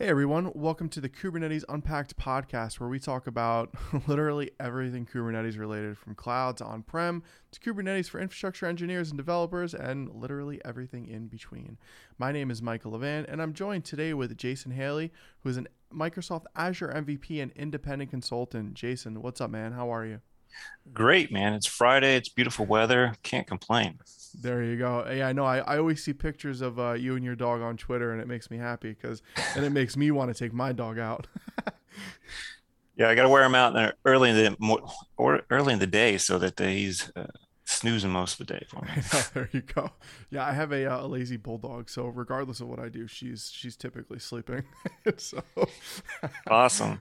Hey everyone, welcome to the Kubernetes Unpacked podcast, where we talk about literally everything Kubernetes related, from cloud to on-prem to Kubernetes for infrastructure engineers and developers, and literally everything in between. My name is Michael Levan, and I'm joined today with Jason Haley, who is a Microsoft Azure MVP and independent consultant. Jason, what's up, man? How are you? Great, man. It's Friday. It's beautiful weather. Can't complain. There you go. Yeah, no, I always see pictures of you and your dog on Twitter, and it makes me happy because it makes me want to take my dog out. Yeah, I got to wear him out early in the day so that he's snoozing most of the day for me. Yeah, there you go. Yeah, I have a lazy bulldog, so regardless of what I do, she's typically sleeping. So awesome,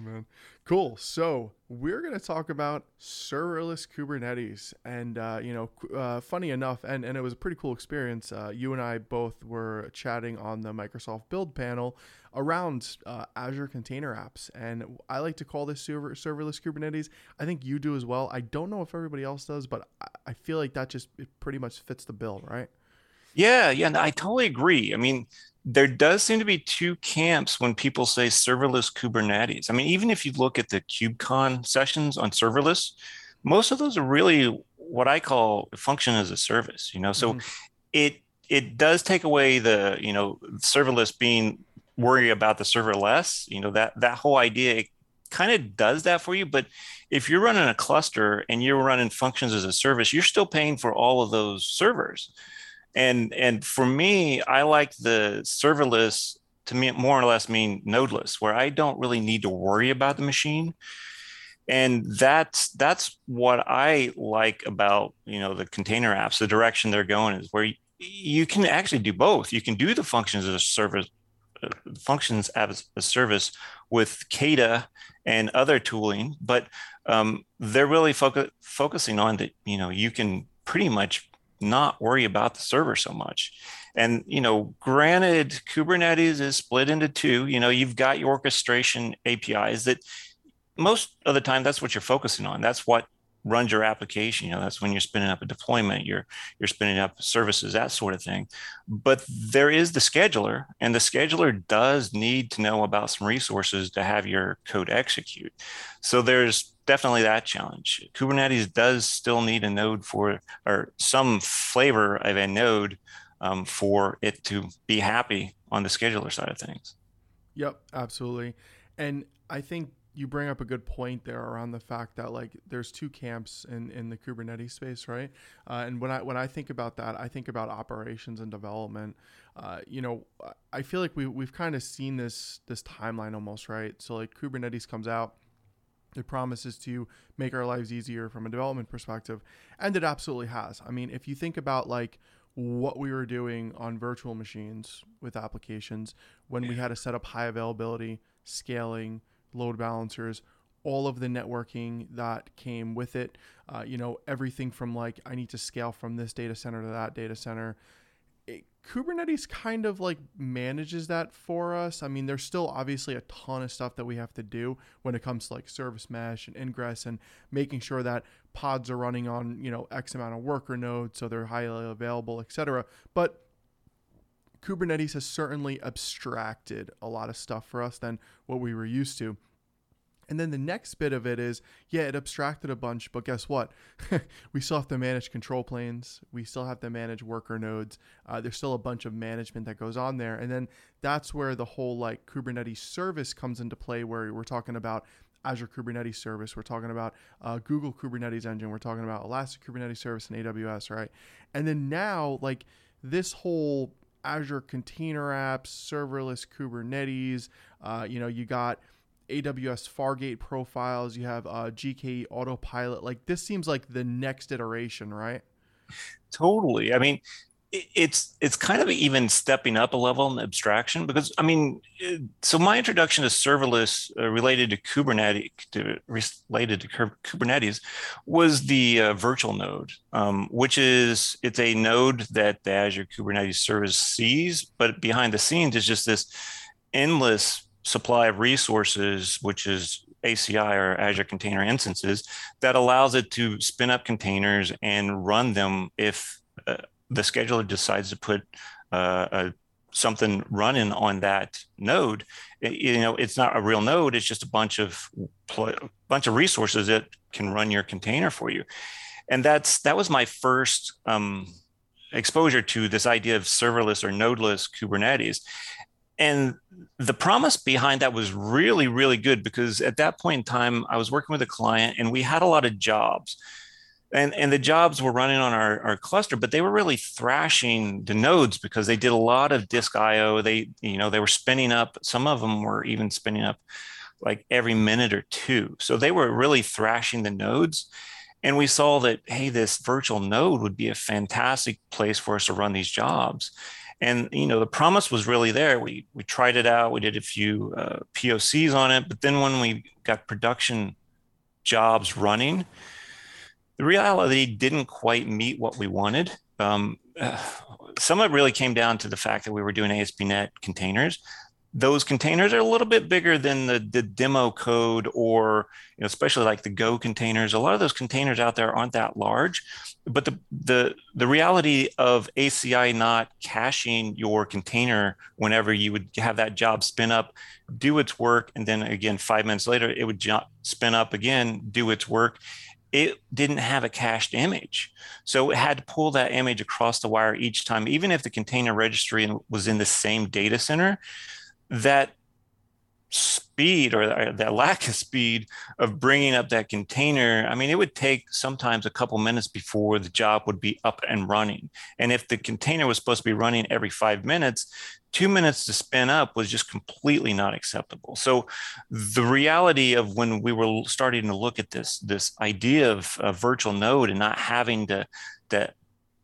man. Cool. So we're going to talk about serverless Kubernetes, and funny enough, and it was a pretty cool experience. You and I both were chatting on the Microsoft Build panel around Azure Container Apps, and I like to call this serverless Kubernetes. I think you do as well. I don't know if everybody else does, but I feel like that it pretty much fits the bill, right? Yeah, no, I totally agree. I mean, there does seem to be two camps when people say serverless Kubernetes. I mean, even if you look at the KubeCon sessions on serverless, most of those are really what I call function as a service, So it does take away the, serverless being worry about the serverless, that whole idea, it kind of does that for you. But if you're running a cluster and you're running functions as a service, you're still paying for all of those servers. And for me, I like the serverless to me more or less mean nodeless, where I don't really need to worry about the machine. And that's what I like about, the container apps. The direction they're going is where you can actually do both. You can do the functions as a service with Kata and other tooling, but they're really focusing on that, you can pretty much not worry about the server so much. And, granted, Kubernetes is split into two. You've got your orchestration APIs that most of the time, that's what you're focusing on. That's what runs your application. That's when you're spinning up a deployment, you're spinning up services, that sort of thing. But there is the scheduler, and the scheduler does need to know about some resources to have your code execute. So there's definitely that challenge. Kubernetes does still need a node or some flavor of a node for it to be happy on the scheduler side of things. Yep, absolutely. And I think you bring up a good point there around the fact that there's two camps in the Kubernetes space, right? And when I think about that, I think about operations and development. I feel like we've kind of seen this timeline almost, right? So Kubernetes comes out. It promises to make our lives easier from a development perspective, and it absolutely has. I mean, if you think about what we were doing on virtual machines with applications, when we had to set up high availability, scaling, load balancers, all of the networking that came with it, everything from I need to scale from this data center to that data center. Kubernetes kind of manages that for us. I mean, there's still obviously a ton of stuff that we have to do when it comes to service mesh and ingress and making sure that pods are running on, X amount of worker nodes, so they're highly available, et cetera. But Kubernetes has certainly abstracted a lot of stuff for us than what we were used to. And then the next bit of it is, it abstracted a bunch, but guess what? We still have to manage control planes. We still have to manage worker nodes. There's still a bunch of management that goes on there. And then that's where the whole Kubernetes service comes into play, where we're talking about Azure Kubernetes service. We're talking about Google Kubernetes engine. We're talking about Elastic Kubernetes service and AWS, right? And then now this whole Azure Container Apps, serverless Kubernetes, you got AWS Fargate profiles, you have GKE Autopilot. This seems like the next iteration, right? Totally. I mean, it's kind of even stepping up a level in abstraction, because so my introduction to serverless related to Kubernetes was the virtual node, which is, it's a node that the Azure Kubernetes service sees, but behind the scenes is just this endless supply of resources, which is ACI or Azure Container Instances, that allows it to spin up containers and run them if the scheduler decides to put a something running on that node, you know, it's not a real node. It's just a bunch of resources that can run your container for you. And that was my first exposure to this idea of serverless or nodeless Kubernetes. And the promise behind that was really, really good, because at that point in time, I was working with a client and we had a lot of jobs. And the jobs were running on our cluster, but they were really thrashing the nodes because they did a lot of disk IO. They were spinning up. Some of them were even spinning up like every minute or two. So they were really thrashing the nodes. And we saw that, hey, this virtual node would be a fantastic place for us to run these jobs. And, you know, the promise was really there. We tried it out. We did a few POCs on it. But then when we got production jobs running, the reality didn't quite meet what we wanted. Some of it really came down to the fact that we were doing ASP.NET containers. Those containers are a little bit bigger than the demo code, or, you know, especially like the Go containers. A lot of those containers out there aren't that large, but the reality of ACI not caching your container whenever you would have that job spin up, do its work, and then again 5 minutes later it would spin up again, do its work. It didn't have a cached image. So it had to pull that image across the wire each time, even if the container registry was in the same data center. That speed, or that lack of speed of bringing up that container, I mean, it would take sometimes a couple minutes before the job would be up and running. And if the container was supposed to be running every 5 minutes, 2 minutes to spin up was just completely not acceptable. So the reality of when we were starting to look at this idea of a virtual node and not having to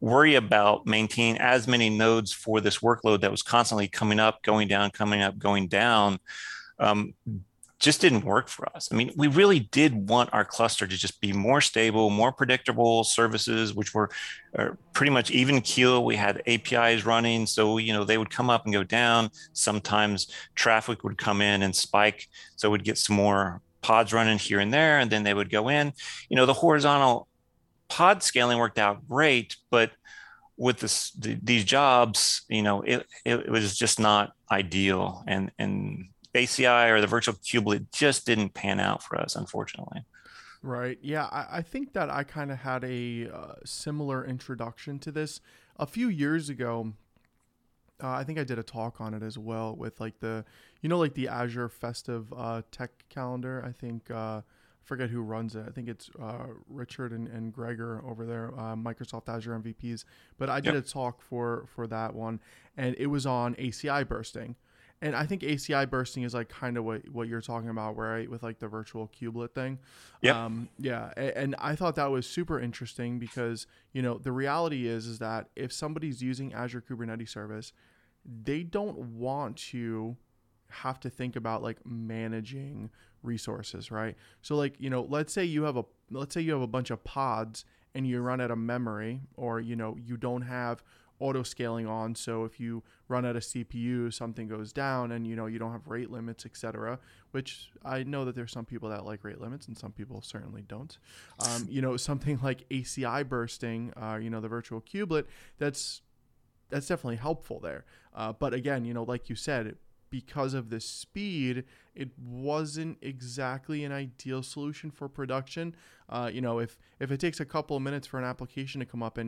worry about maintaining as many nodes for this workload that was constantly coming up, going down, coming up, going down, just didn't work for us. I mean, we really did want our cluster to just be more stable, more predictable services, which were pretty much even keel. We had APIs running, so, you know, they would come up and go down. Sometimes traffic would come in and spike, so we'd get some more pods running here and there, and then they would go in. You know, the horizontal pod scaling worked out great, but with these jobs, you know, it was just not ideal. And ACI or the virtual kubelet just didn't pan out for us, unfortunately. Right. Yeah. I think that I kind of had a similar introduction to this a few years ago. I think I did a talk on it as well with like the Azure Festive tech calendar. I think, forget who runs it. I think it's Richard and Gregor over there, Microsoft Azure MVPs. But I did a talk for that one, and it was on ACI bursting. And I think ACI bursting is like kind of what you're talking about, right? With like the virtual kubelet thing. Yeah. Yeah. And I thought that was super interesting because, you know, the reality is that if somebody's using Azure Kubernetes Service, they don't want to have to think about like managing resources, right? So like, you know, let's say you have a bunch of pods and you run out of memory, or, you know, you don't have auto scaling on. So if you run out of CPU, something goes down, and, you know, you don't have rate limits, etc., which I know that there's some people that like rate limits and some people certainly don't. You know, something like ACI bursting, you know, the virtual kubelet, that's definitely helpful there. But again, you know, like you said, because of the speed, it wasn't exactly an ideal solution for production. You know, if it takes a couple of minutes for an application to come up,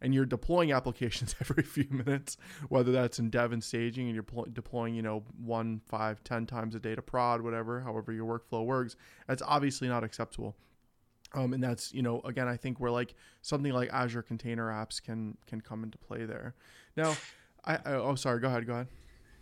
and you're deploying applications every few minutes, whether that's in dev and staging, and you're deploying, you know, 1, 5, 10 times a day to prod, whatever, however your workflow works, that's obviously not acceptable. And that's, you know, again, I think where like something like Azure Container Apps can come into play there. Now, sorry, go ahead.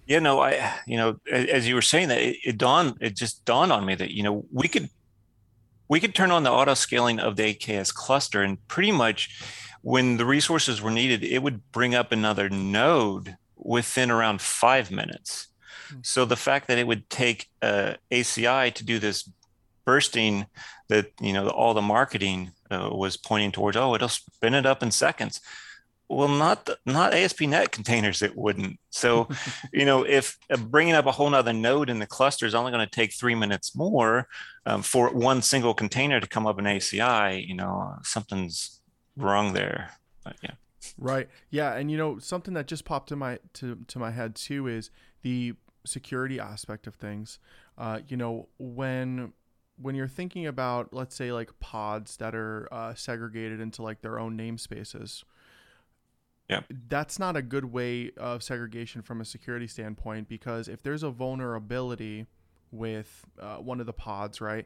Yeah, no, as you were saying that, it just dawned on me that, you know, we could turn on the auto scaling of the AKS cluster, and pretty much when the resources were needed, it would bring up another node within around 5 minutes. Mm-hmm. So the fact that it would take ACI to do this bursting, that, you know, all the marketing was pointing towards, oh, it'll spin it up in seconds. Well, not ASP.NET containers, it wouldn't. So, you know, if bringing up a whole nother node in the cluster is only going to take 3 minutes more for one single container to come up in ACI, you know, something's wrong there. But yeah. Right. Yeah. And, you know, something that just popped in my to my head, too, is the security aspect of things. You know, when you're thinking about, let's say, like pods that are segregated into like their own namespaces. Yeah, that's not a good way of segregation from a security standpoint, because if there's a vulnerability with one of the pods, right,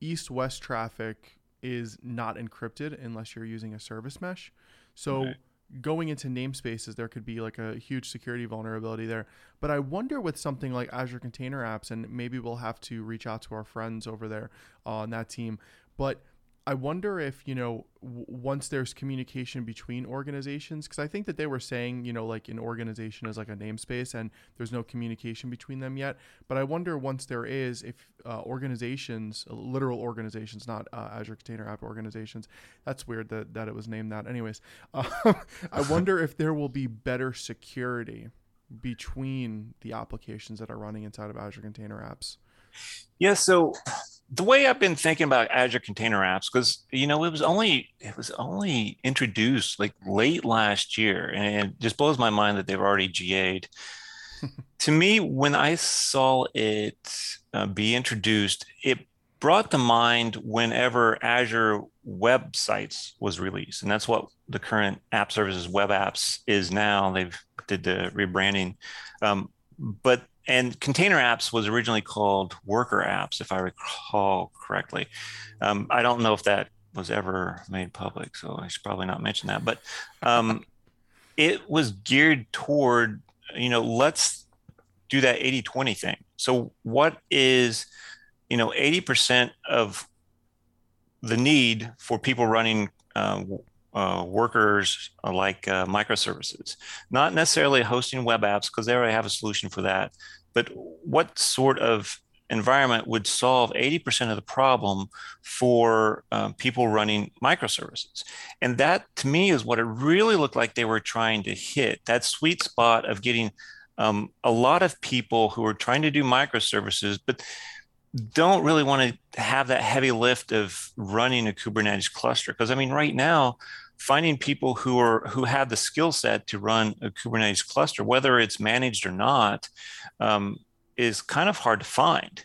east-west traffic is not encrypted unless you're using a service mesh. So okay. Going into namespaces, there could be like a huge security vulnerability there. But I wonder with something like Azure Container Apps, and maybe we'll have to reach out to our friends over there on that team, but I wonder if, you know, once there's communication between organizations, because I think that they were saying, you know, like an organization is like a namespace and there's no communication between them yet. But I wonder once there is, if organizations, literal organizations, not Azure Container App organizations, that's weird that it was named that. Anyways, I wonder if there will be better security between the applications that are running inside of Azure Container Apps. Yeah, so the way I've been thinking about Azure Container Apps, because, you know, it was only introduced like late last year, and it just blows my mind that they've already GA'd. To me, when I saw it be introduced, it brought to mind whenever Azure Websites was released, and that's what the current App Services Web Apps is now. They've did the rebranding, but. And Container Apps was originally called Worker Apps, if I recall correctly. I don't know if that was ever made public, so I should probably not mention that. But it was geared toward, you know, let's do that 80-20 thing. So what is, you know, 80% of the need for people running workers like microservices, not necessarily hosting web apps because they already have a solution for that, but what sort of environment would solve 80% of the problem for people running microservices? And that to me is what it really looked like they were trying to hit, that sweet spot of getting a lot of people who are trying to do microservices but don't really want to have that heavy lift of running a Kubernetes cluster. Because I mean, right now, finding people who have the skill set to run a Kubernetes cluster, whether it's managed or not, is kind of hard to find.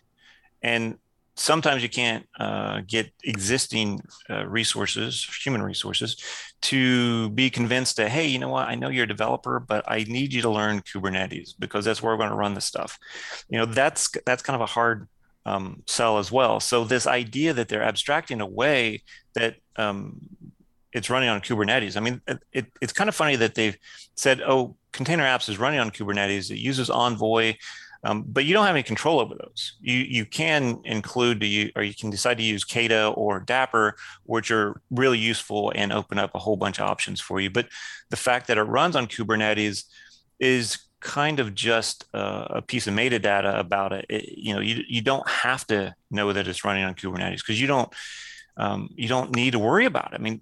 And sometimes you can't get existing resources, human resources, to be convinced that, hey, you know what, I know you're a developer, but I need you to learn Kubernetes because that's where we're going to run this stuff. You know, that's kind of a hard sell as well. So this idea that they're abstracting away that it's running on Kubernetes. I mean, it's kind of funny that they've said, oh, Container Apps is running on Kubernetes. It uses Envoy, but you don't have any control over those. You can include, or you can decide to use Kata or Dapper, which are really useful and open up a whole bunch of options for you. But the fact that it runs on Kubernetes is kind of just a piece of metadata about it. You know, you don't have to know that it's running on Kubernetes because you don't need to worry about it. I mean,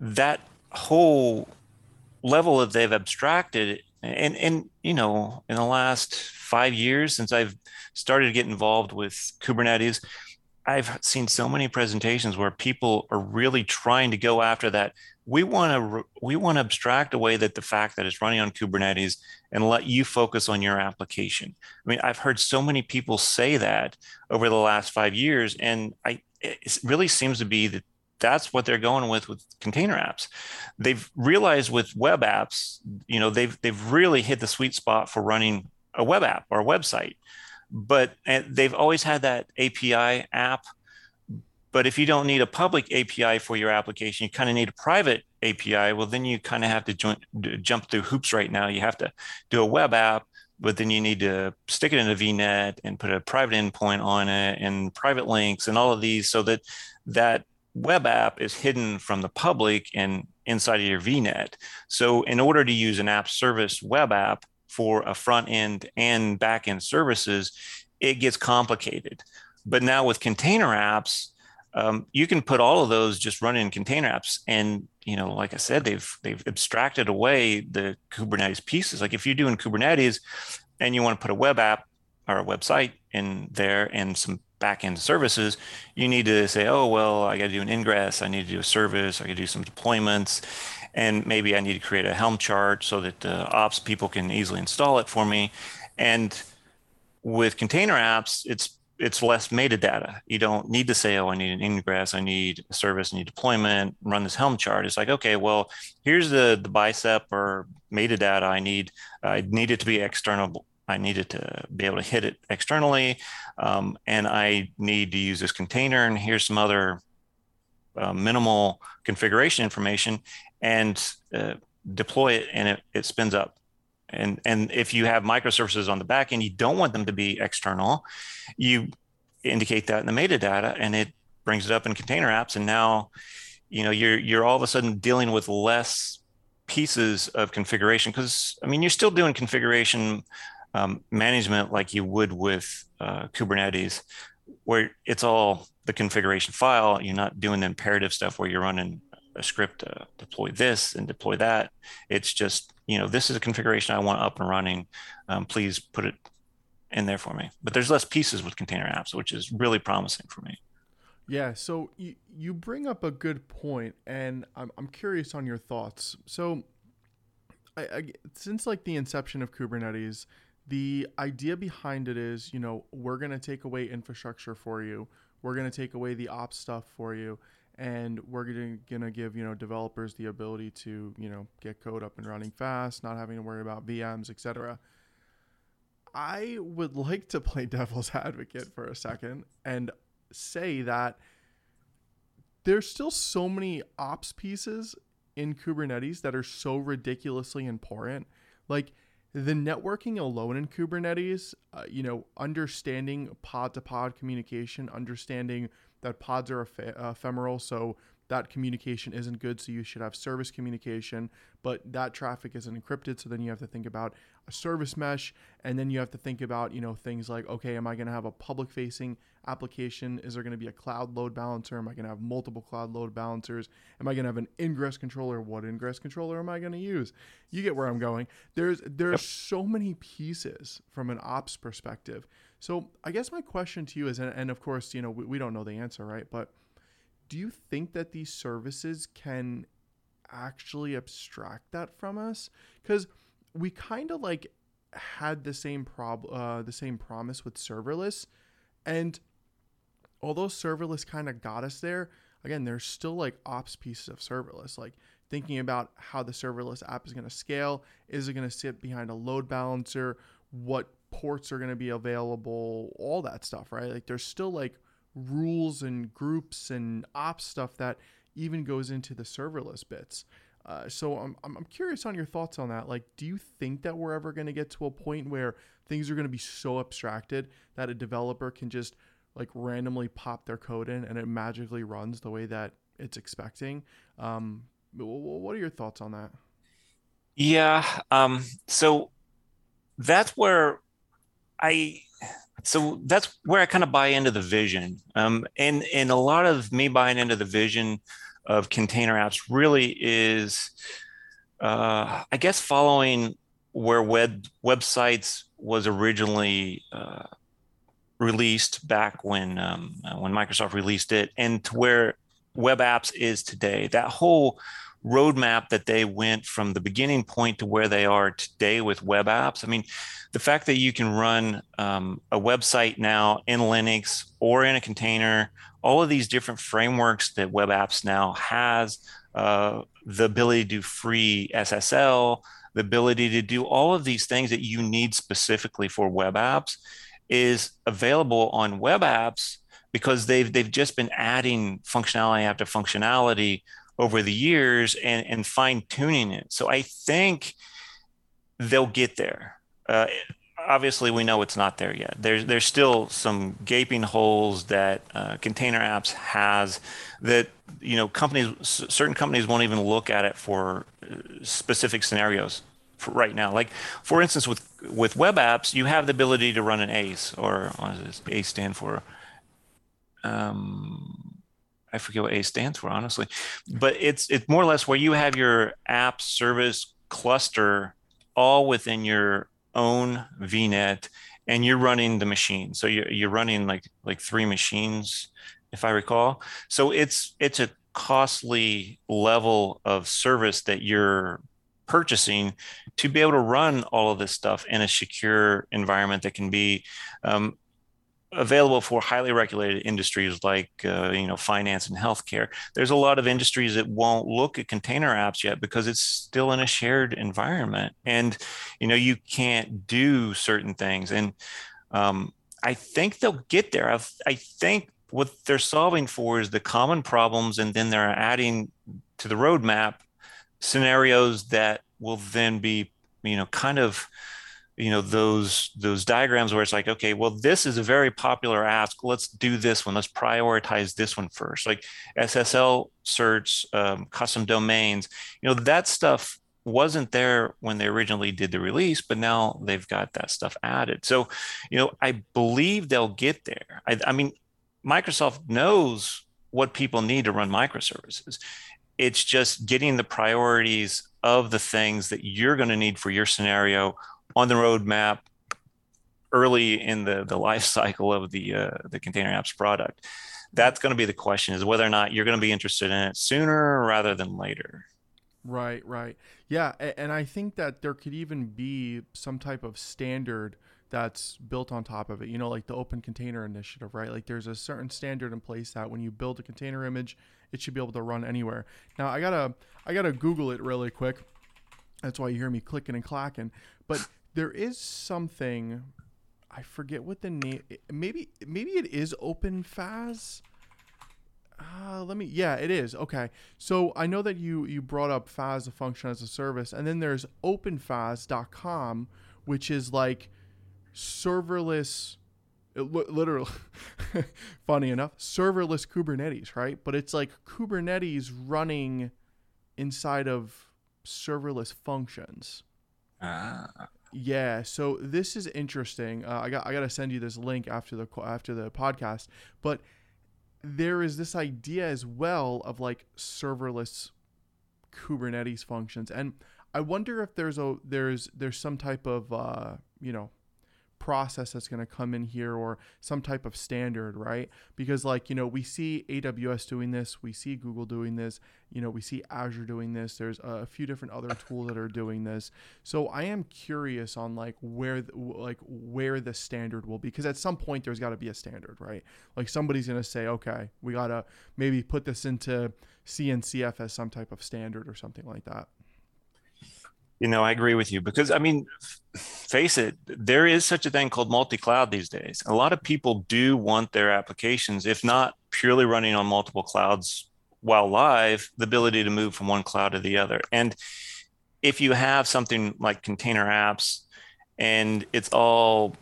that whole level that they've abstracted, and you know, in the last 5 years since I've started to get involved with Kubernetes, I've seen so many presentations where people are really trying to go after that. We want to abstract away that the fact that it's running on Kubernetes and let you focus on your application. I mean, I've heard so many people say that over the last 5 years, and it really seems to be that that's what they're going with Container Apps. They've realized with web apps, you know, they've really hit the sweet spot for running a web app or a website, but they've always had that API app. But if you don't need a public API for your application, you kind of need a private API. Well, then you kind of have to jump through hoops right now. You have to do a web app, but then you need to stick it in a VNet and put a private endpoint on it and private links and all of these so that that web app is hidden from the public and inside of your VNet. So in order to use an app service web app for a front end and back end services, it gets complicated. But now with Container Apps, you can put all of those just running in Container Apps. And, you know, like I said, they've abstracted away the Kubernetes pieces. Like if you're doing Kubernetes and you want to put a web app or a website in there and some back-end services, you need to say, oh, well, I got to do an ingress. I need to do a service. I got to do some deployments. and maybe I need to create a Helm chart so that the ops people can easily install it for me. And with container apps, it's less metadata. You don't need to say, oh, I need an ingress, I need a service, I need deployment, run this Helm chart. It's like, okay, well, here's the bicep or metadata I need. I need it to be external. I need it to be able to hit it externally. And I need to use this container, and here's some other minimal configuration information, and deploy it, and it spins up. And if you have microservices on the back end, you don't want them to be external. You indicate that in the metadata, and it brings it up in container apps. And now, you're all of a sudden dealing with less pieces of configuration, because you're still doing configuration management like you would with Kubernetes, where it's all the configuration file. You're not doing the imperative stuff where you're running a script to deploy this and deploy that. It's just, this is a configuration I want up and running. Please put it in there for me. But there's less pieces with container apps, which is really promising for me. Yeah. So you bring up a good point, and I'm curious on your thoughts. So I since like the inception of Kubernetes, the idea behind it is, we're going to take away infrastructure for you. We're going to take away the ops stuff for you. And we're going to give, developers the ability to, get code up and running fast, not having to worry about VMs, et cetera. I would like to play devil's advocate for a second and say that there's still so many ops pieces in Kubernetes that are so ridiculously important. Like the networking alone in Kubernetes, understanding pod-to-pod communication, understanding that pods are ephemeral, so that communication isn't good, so you should have service communication, but that traffic isn't encrypted, so then you have to think about a service mesh, and then you have to think about, things like, okay, am I going to have a public-facing application? Is there going to be a cloud load balancer? Am I going to have multiple cloud load balancers? Am I going to have an ingress controller? What ingress controller am I going to use? You get where I'm going. There's so many pieces from an ops perspective. So I guess my question to you is, and of course, we don't know the answer, right? But do you think that these services can actually abstract that from us? Because we kind of like had the same promise with serverless, and although serverless kind of got us there, again, there's still like ops pieces of serverless, like thinking about how the serverless app is going to scale. Is it going to sit behind a load balancer? What ports are going to be available? All that stuff, right? Like there's still like rules and groups and ops stuff that even goes into the serverless bits. So I'm curious on your thoughts on that. Like, do you think that we're ever going to get to a point where things are going to be so abstracted that a developer can just like randomly pop their code in and it magically runs the way that it's expecting? What are your thoughts on that? Yeah. So that's where I kind of buy into the vision. And a lot of me buying into the vision of container apps really is, I guess, following where websites was originally released back when Microsoft released it, and to where web apps is today. That whole roadmap that they went from the beginning point to where they are today with web apps. The fact that you can run a website now in Linux or in a container, all of these different frameworks that web apps now has, the ability to do free SSL, the ability to do all of these things that you need specifically for web apps is available on web apps, because they've just been adding functionality after functionality over the years and fine-tuning it. So I think they'll get there. Obviously, we know it's not there yet. There's still some gaping holes that container apps has that, certain companies won't even look at it for specific scenarios for right now. Like, for instance, with web apps, you have the ability to run an ACE, or what does ACE stand for? I forget what ACE stands for, honestly, but it's more or less where you have your app service cluster all within your own VNet, and you're running the machine. So you're running like three machines, if I recall. So it's a costly level of service that you're purchasing to be able to run all of this stuff in a secure environment that can be available for highly regulated industries like finance and healthcare. There's a lot of industries that won't look at container apps yet because it's still in a shared environment, and you can't do certain things. And I think they'll get there. I think what they're solving for is the common problems, and then they're adding to the roadmap scenarios that will then be those diagrams where it's like, okay, well, this is a very popular ask. Let's do this one. Let's prioritize this one first. Like SSL certs, custom domains, that stuff wasn't there when they originally did the release, but now they've got that stuff added. So, I believe they'll get there. I mean, Microsoft knows what people need to run microservices. It's just getting the priorities of the things that you're going to need for your scenario on the roadmap early in the life cycle of the Container Apps product. That's going to be the question, is whether or not you're going to be interested in it sooner rather than later. Right. Yeah, and I think that there could even be some type of standard that's built on top of it, like the Open Container Initiative, right? Like there's a certain standard in place that when you build a container image, it should be able to run anywhere. Now, I gotta Google it really quick. That's why you hear me clicking and clacking. But there is something, I forget what the name, maybe it is OpenFAS. It is. Okay. So I know that you brought up FAS, a function as a service, and then there's openfas.com, which is like serverless, literally, funny enough, serverless Kubernetes, right? But it's like Kubernetes running inside of serverless functions. Yeah, so this is interesting. I got to send you this link after the podcast, but there is this idea as well of like serverless Kubernetes functions, and I wonder if there's some type of process that's going to come in here, or some type of standard, right? Because we see AWS doing this, we see Google doing this, we see Azure doing this. There's a few different other tools that are doing this. So I am curious on where the standard will be, because at some point there's got to be a standard, right? Like somebody's going to say, okay, we got to maybe put this into CNCF as some type of standard or something like that. I agree with you, because face it, there is such a thing called multi-cloud these days. A lot of people do want their applications, if not purely running on multiple clouds while live, the ability to move from one cloud to the other. And if you have something like Container Apps and it's all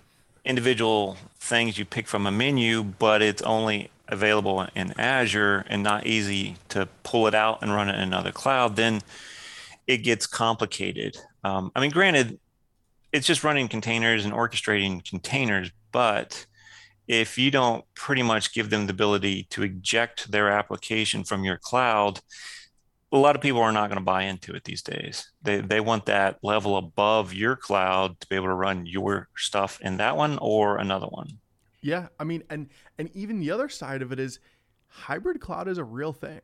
individual things you pick from a menu, but it's only available in Azure and not easy to pull it out and run it in another cloud, then it gets complicated. Granted, it's just running containers and orchestrating containers, but if you don't pretty much give them the ability to eject their application from your cloud, a lot of people are not going to buy into it these days. They want that level above your cloud to be able to run your stuff in that one or another one. Yeah, and even the other side of it is hybrid cloud is a real thing.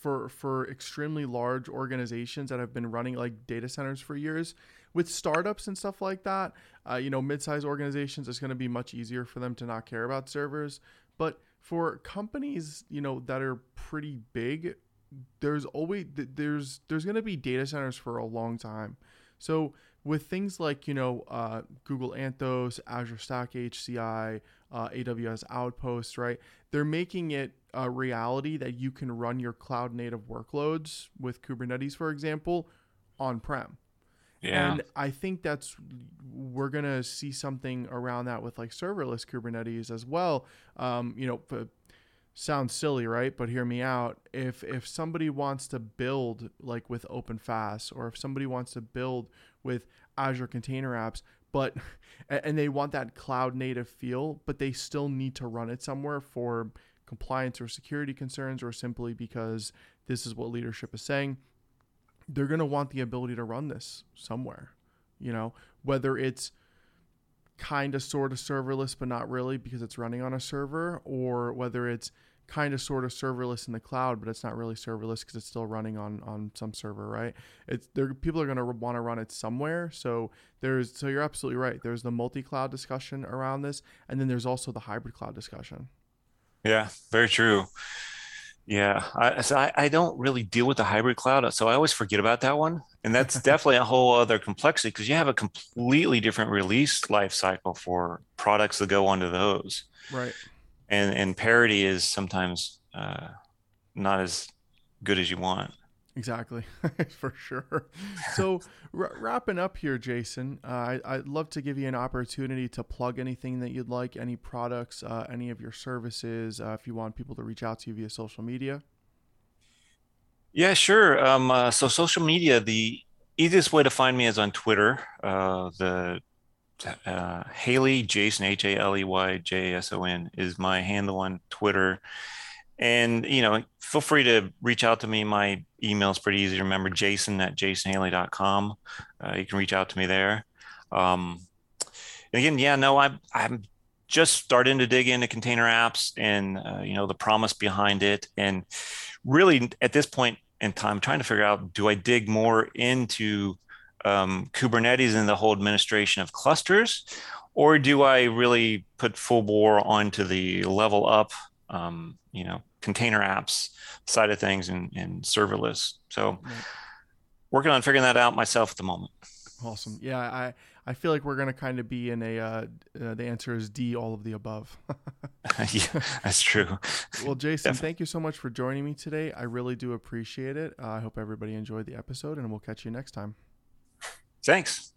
For extremely large organizations that have been running like data centers for years, with startups and stuff like that, mid-sized organizations, it's going to be much easier for them to not care about servers. But for companies, that are pretty big, there's going to be data centers for a long time. So with things like Google Anthos, Azure Stack HCI, AWS Outposts, right? They're making it a reality that you can run your cloud native workloads with Kubernetes, for example, on-prem. Yeah. And I think we're going to see something around that with like serverless Kubernetes as well. Sounds silly, right? But hear me out. If somebody wants to build like with OpenFAS, or if somebody wants to build with Azure Container Apps, and they want that cloud native feel, but they still need to run it somewhere for compliance or security concerns, or simply because this is what leadership is saying, they're going to want the ability to run this somewhere, whether it's kind of sort of serverless, but not really because it's running on a server, or whether it's kind of sort of serverless in the cloud, but it's not really serverless because it's still running on some server, right? It's there. People are going to want to run it somewhere. So you're absolutely right. There's the multi-cloud discussion around this. And then there's also the hybrid cloud discussion. Yeah, very true. Yeah. I don't really deal with the hybrid cloud. So I always forget about that one. And that's definitely a whole other complexity because you have a completely different release life cycle for products that go onto those. Right. And parity is sometimes not as good as you want. Exactly, for sure. So wrapping up here, Jason, I'd love to give you an opportunity to plug anything that you'd like, any products, any of your services, if you want people to reach out to you via social media. Yeah, sure. So social media, the easiest way to find me is on Twitter. Haley Jason, HALEYJASON is my handle on Twitter. And, feel free to reach out to me. My email is pretty easy to remember, jason@jasonhaley.com. You can reach out to me there. I'm just starting to dig into container apps and, the promise behind it. And really at this point in time, trying to figure out, do I dig more into Kubernetes and the whole administration of clusters, or do I really put full bore onto the level up, container apps side of things and serverless. So working on figuring that out myself at the moment. Awesome. Yeah. I feel like we're going to kind of be in a, the answer is D, all of the above. Yeah, that's true. Well, Jason, Thank you so much for joining me today. I really do appreciate it. I hope everybody enjoyed the episode and we'll catch you next time. Thanks.